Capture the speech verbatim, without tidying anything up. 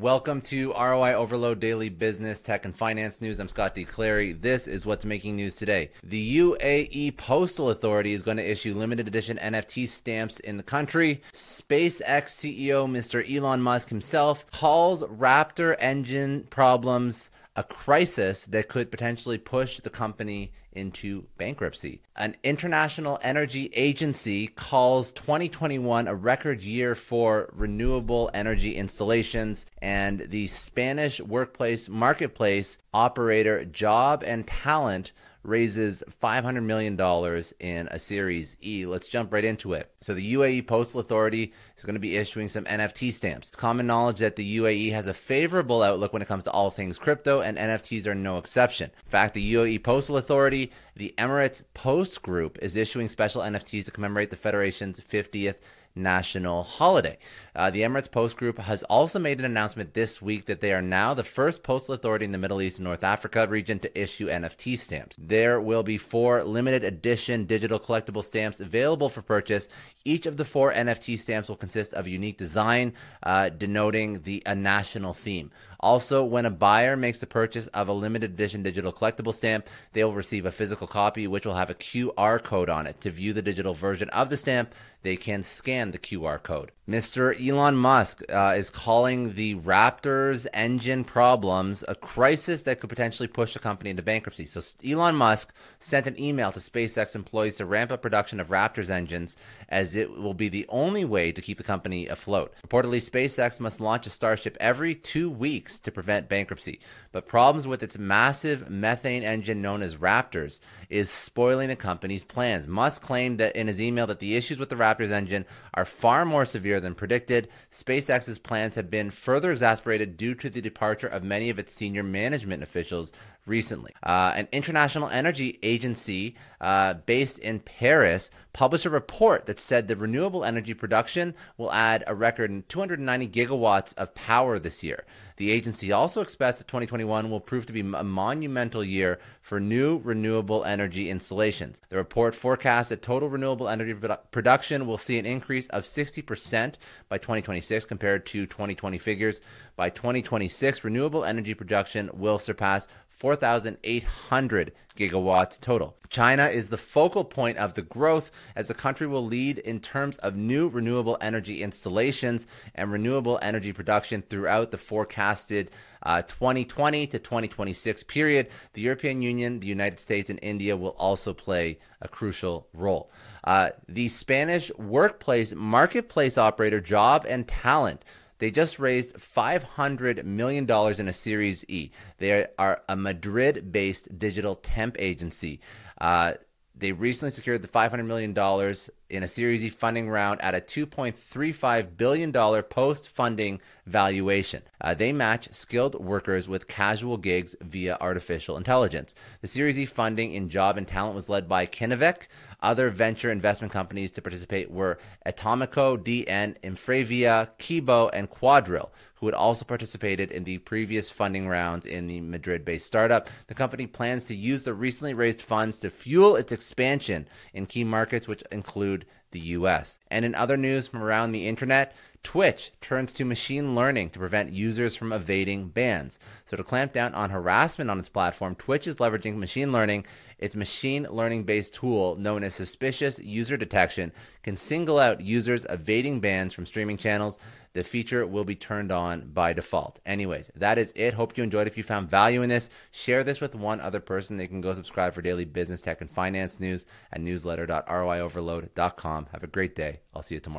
Welcome to R O I Overload Daily Business Tech and Finance News. I'm Scott D. Clary. This is what's making news today. The U A E Postal Authority is going to issue limited edition N F T stamps in the country. SpaceX C E O Mister Elon Musk himself calls Raptor engine problems a crisis that could potentially push the company into bankruptcy. An international energy agency calls twenty twenty-one a record year for renewable energy installations, and the Spanish workplace marketplace operator Job and Talent raises five hundred million dollars in a Series E. Let's jump right into it. So the U A E Postal Authority is going to be issuing some N F T stamps. It's common knowledge that the U A E has a favorable outlook when it comes to all things crypto, and N F Ts are no exception. In fact, the U A E Postal Authority, the Emirates Post Group, is issuing special N F Ts to commemorate the Federation's fiftieth national holiday. Uh, the Emirates Post Group has also made an announcement this week that they are now the first postal authority in the Middle East and North Africa region to issue N F T stamps. There will be four limited edition digital collectible stamps available for purchase. Each of the four N F T stamps will consist of a unique design uh, denoting the a national theme. Also, when a buyer makes the purchase of a limited edition digital collectible stamp, they will receive a physical copy which will have a Q R code on it. To view the digital version of the stamp, they can scan the Q R code. Mister Elon Musk uh, is calling the Raptor's engine problems a crisis that could potentially push the company into bankruptcy. So Elon Musk sent an email to SpaceX employees to ramp up production of Raptor's engines, as it will be the only way to keep the company afloat. Reportedly, SpaceX must launch a Starship every two weeks to prevent bankruptcy. But problems with its massive methane engine known as Raptors is spoiling the company's plans. Musk claimed that in his email that the issues with the Raptor's engine are far more severe than predicted. SpaceX's plans have been further exacerbated due to the departure of many of its senior management officials recently. Uh, an international energy agency uh, based in Paris published a report that said the renewable energy production will add a record two hundred ninety gigawatts of power this year. The agency also expects that twenty twenty-one will prove to be a monumental year for new renewable energy installations. The report forecasts that total renewable energy produ- production will see an increase of sixty percent by twenty twenty-six compared to twenty twenty figures. By twenty twenty-six, renewable energy production will surpass four thousand eight hundred gigawatts total. China is the focal point of the growth, as the country will lead in terms of new renewable energy installations and renewable energy production throughout the forecasted uh, twenty twenty to twenty twenty-six period. The European Union, the United States, and India will also play a crucial role. Uh, the Spanish workplace marketplace operator Job and Talent, they just raised five hundred million dollars in a Series E. They are a Madrid-based digital temp agency. Uh, they recently secured the five hundred million dollars in a Series E funding round at a two point three five billion dollars post-funding valuation. Uh, they match skilled workers with casual gigs via artificial intelligence. The Series E funding in Job and Talent was led by Kinnevik. Other venture investment companies to participate were Atomico, D N, Infravia, Kibo, and Quadril, who had also participated in the previous funding rounds in the Madrid-based startup. The company plans to use the recently raised funds to fuel its expansion in key markets, which include the U S. And in other news from around the internet, Twitch turns to machine learning to prevent users from evading bans. So to clamp down on harassment on its platform, Twitch is leveraging machine learning. Its machine learning-based tool, known as Suspicious User Detection, can single out users evading bans from streaming channels. The feature will be turned on by default. Anyways, that is it. Hope you enjoyed. If you found value in this, share this with one other person. They can go subscribe for daily business, tech, and finance news at newsletter dot r o i overload dot com. Have a great day. I'll see you tomorrow.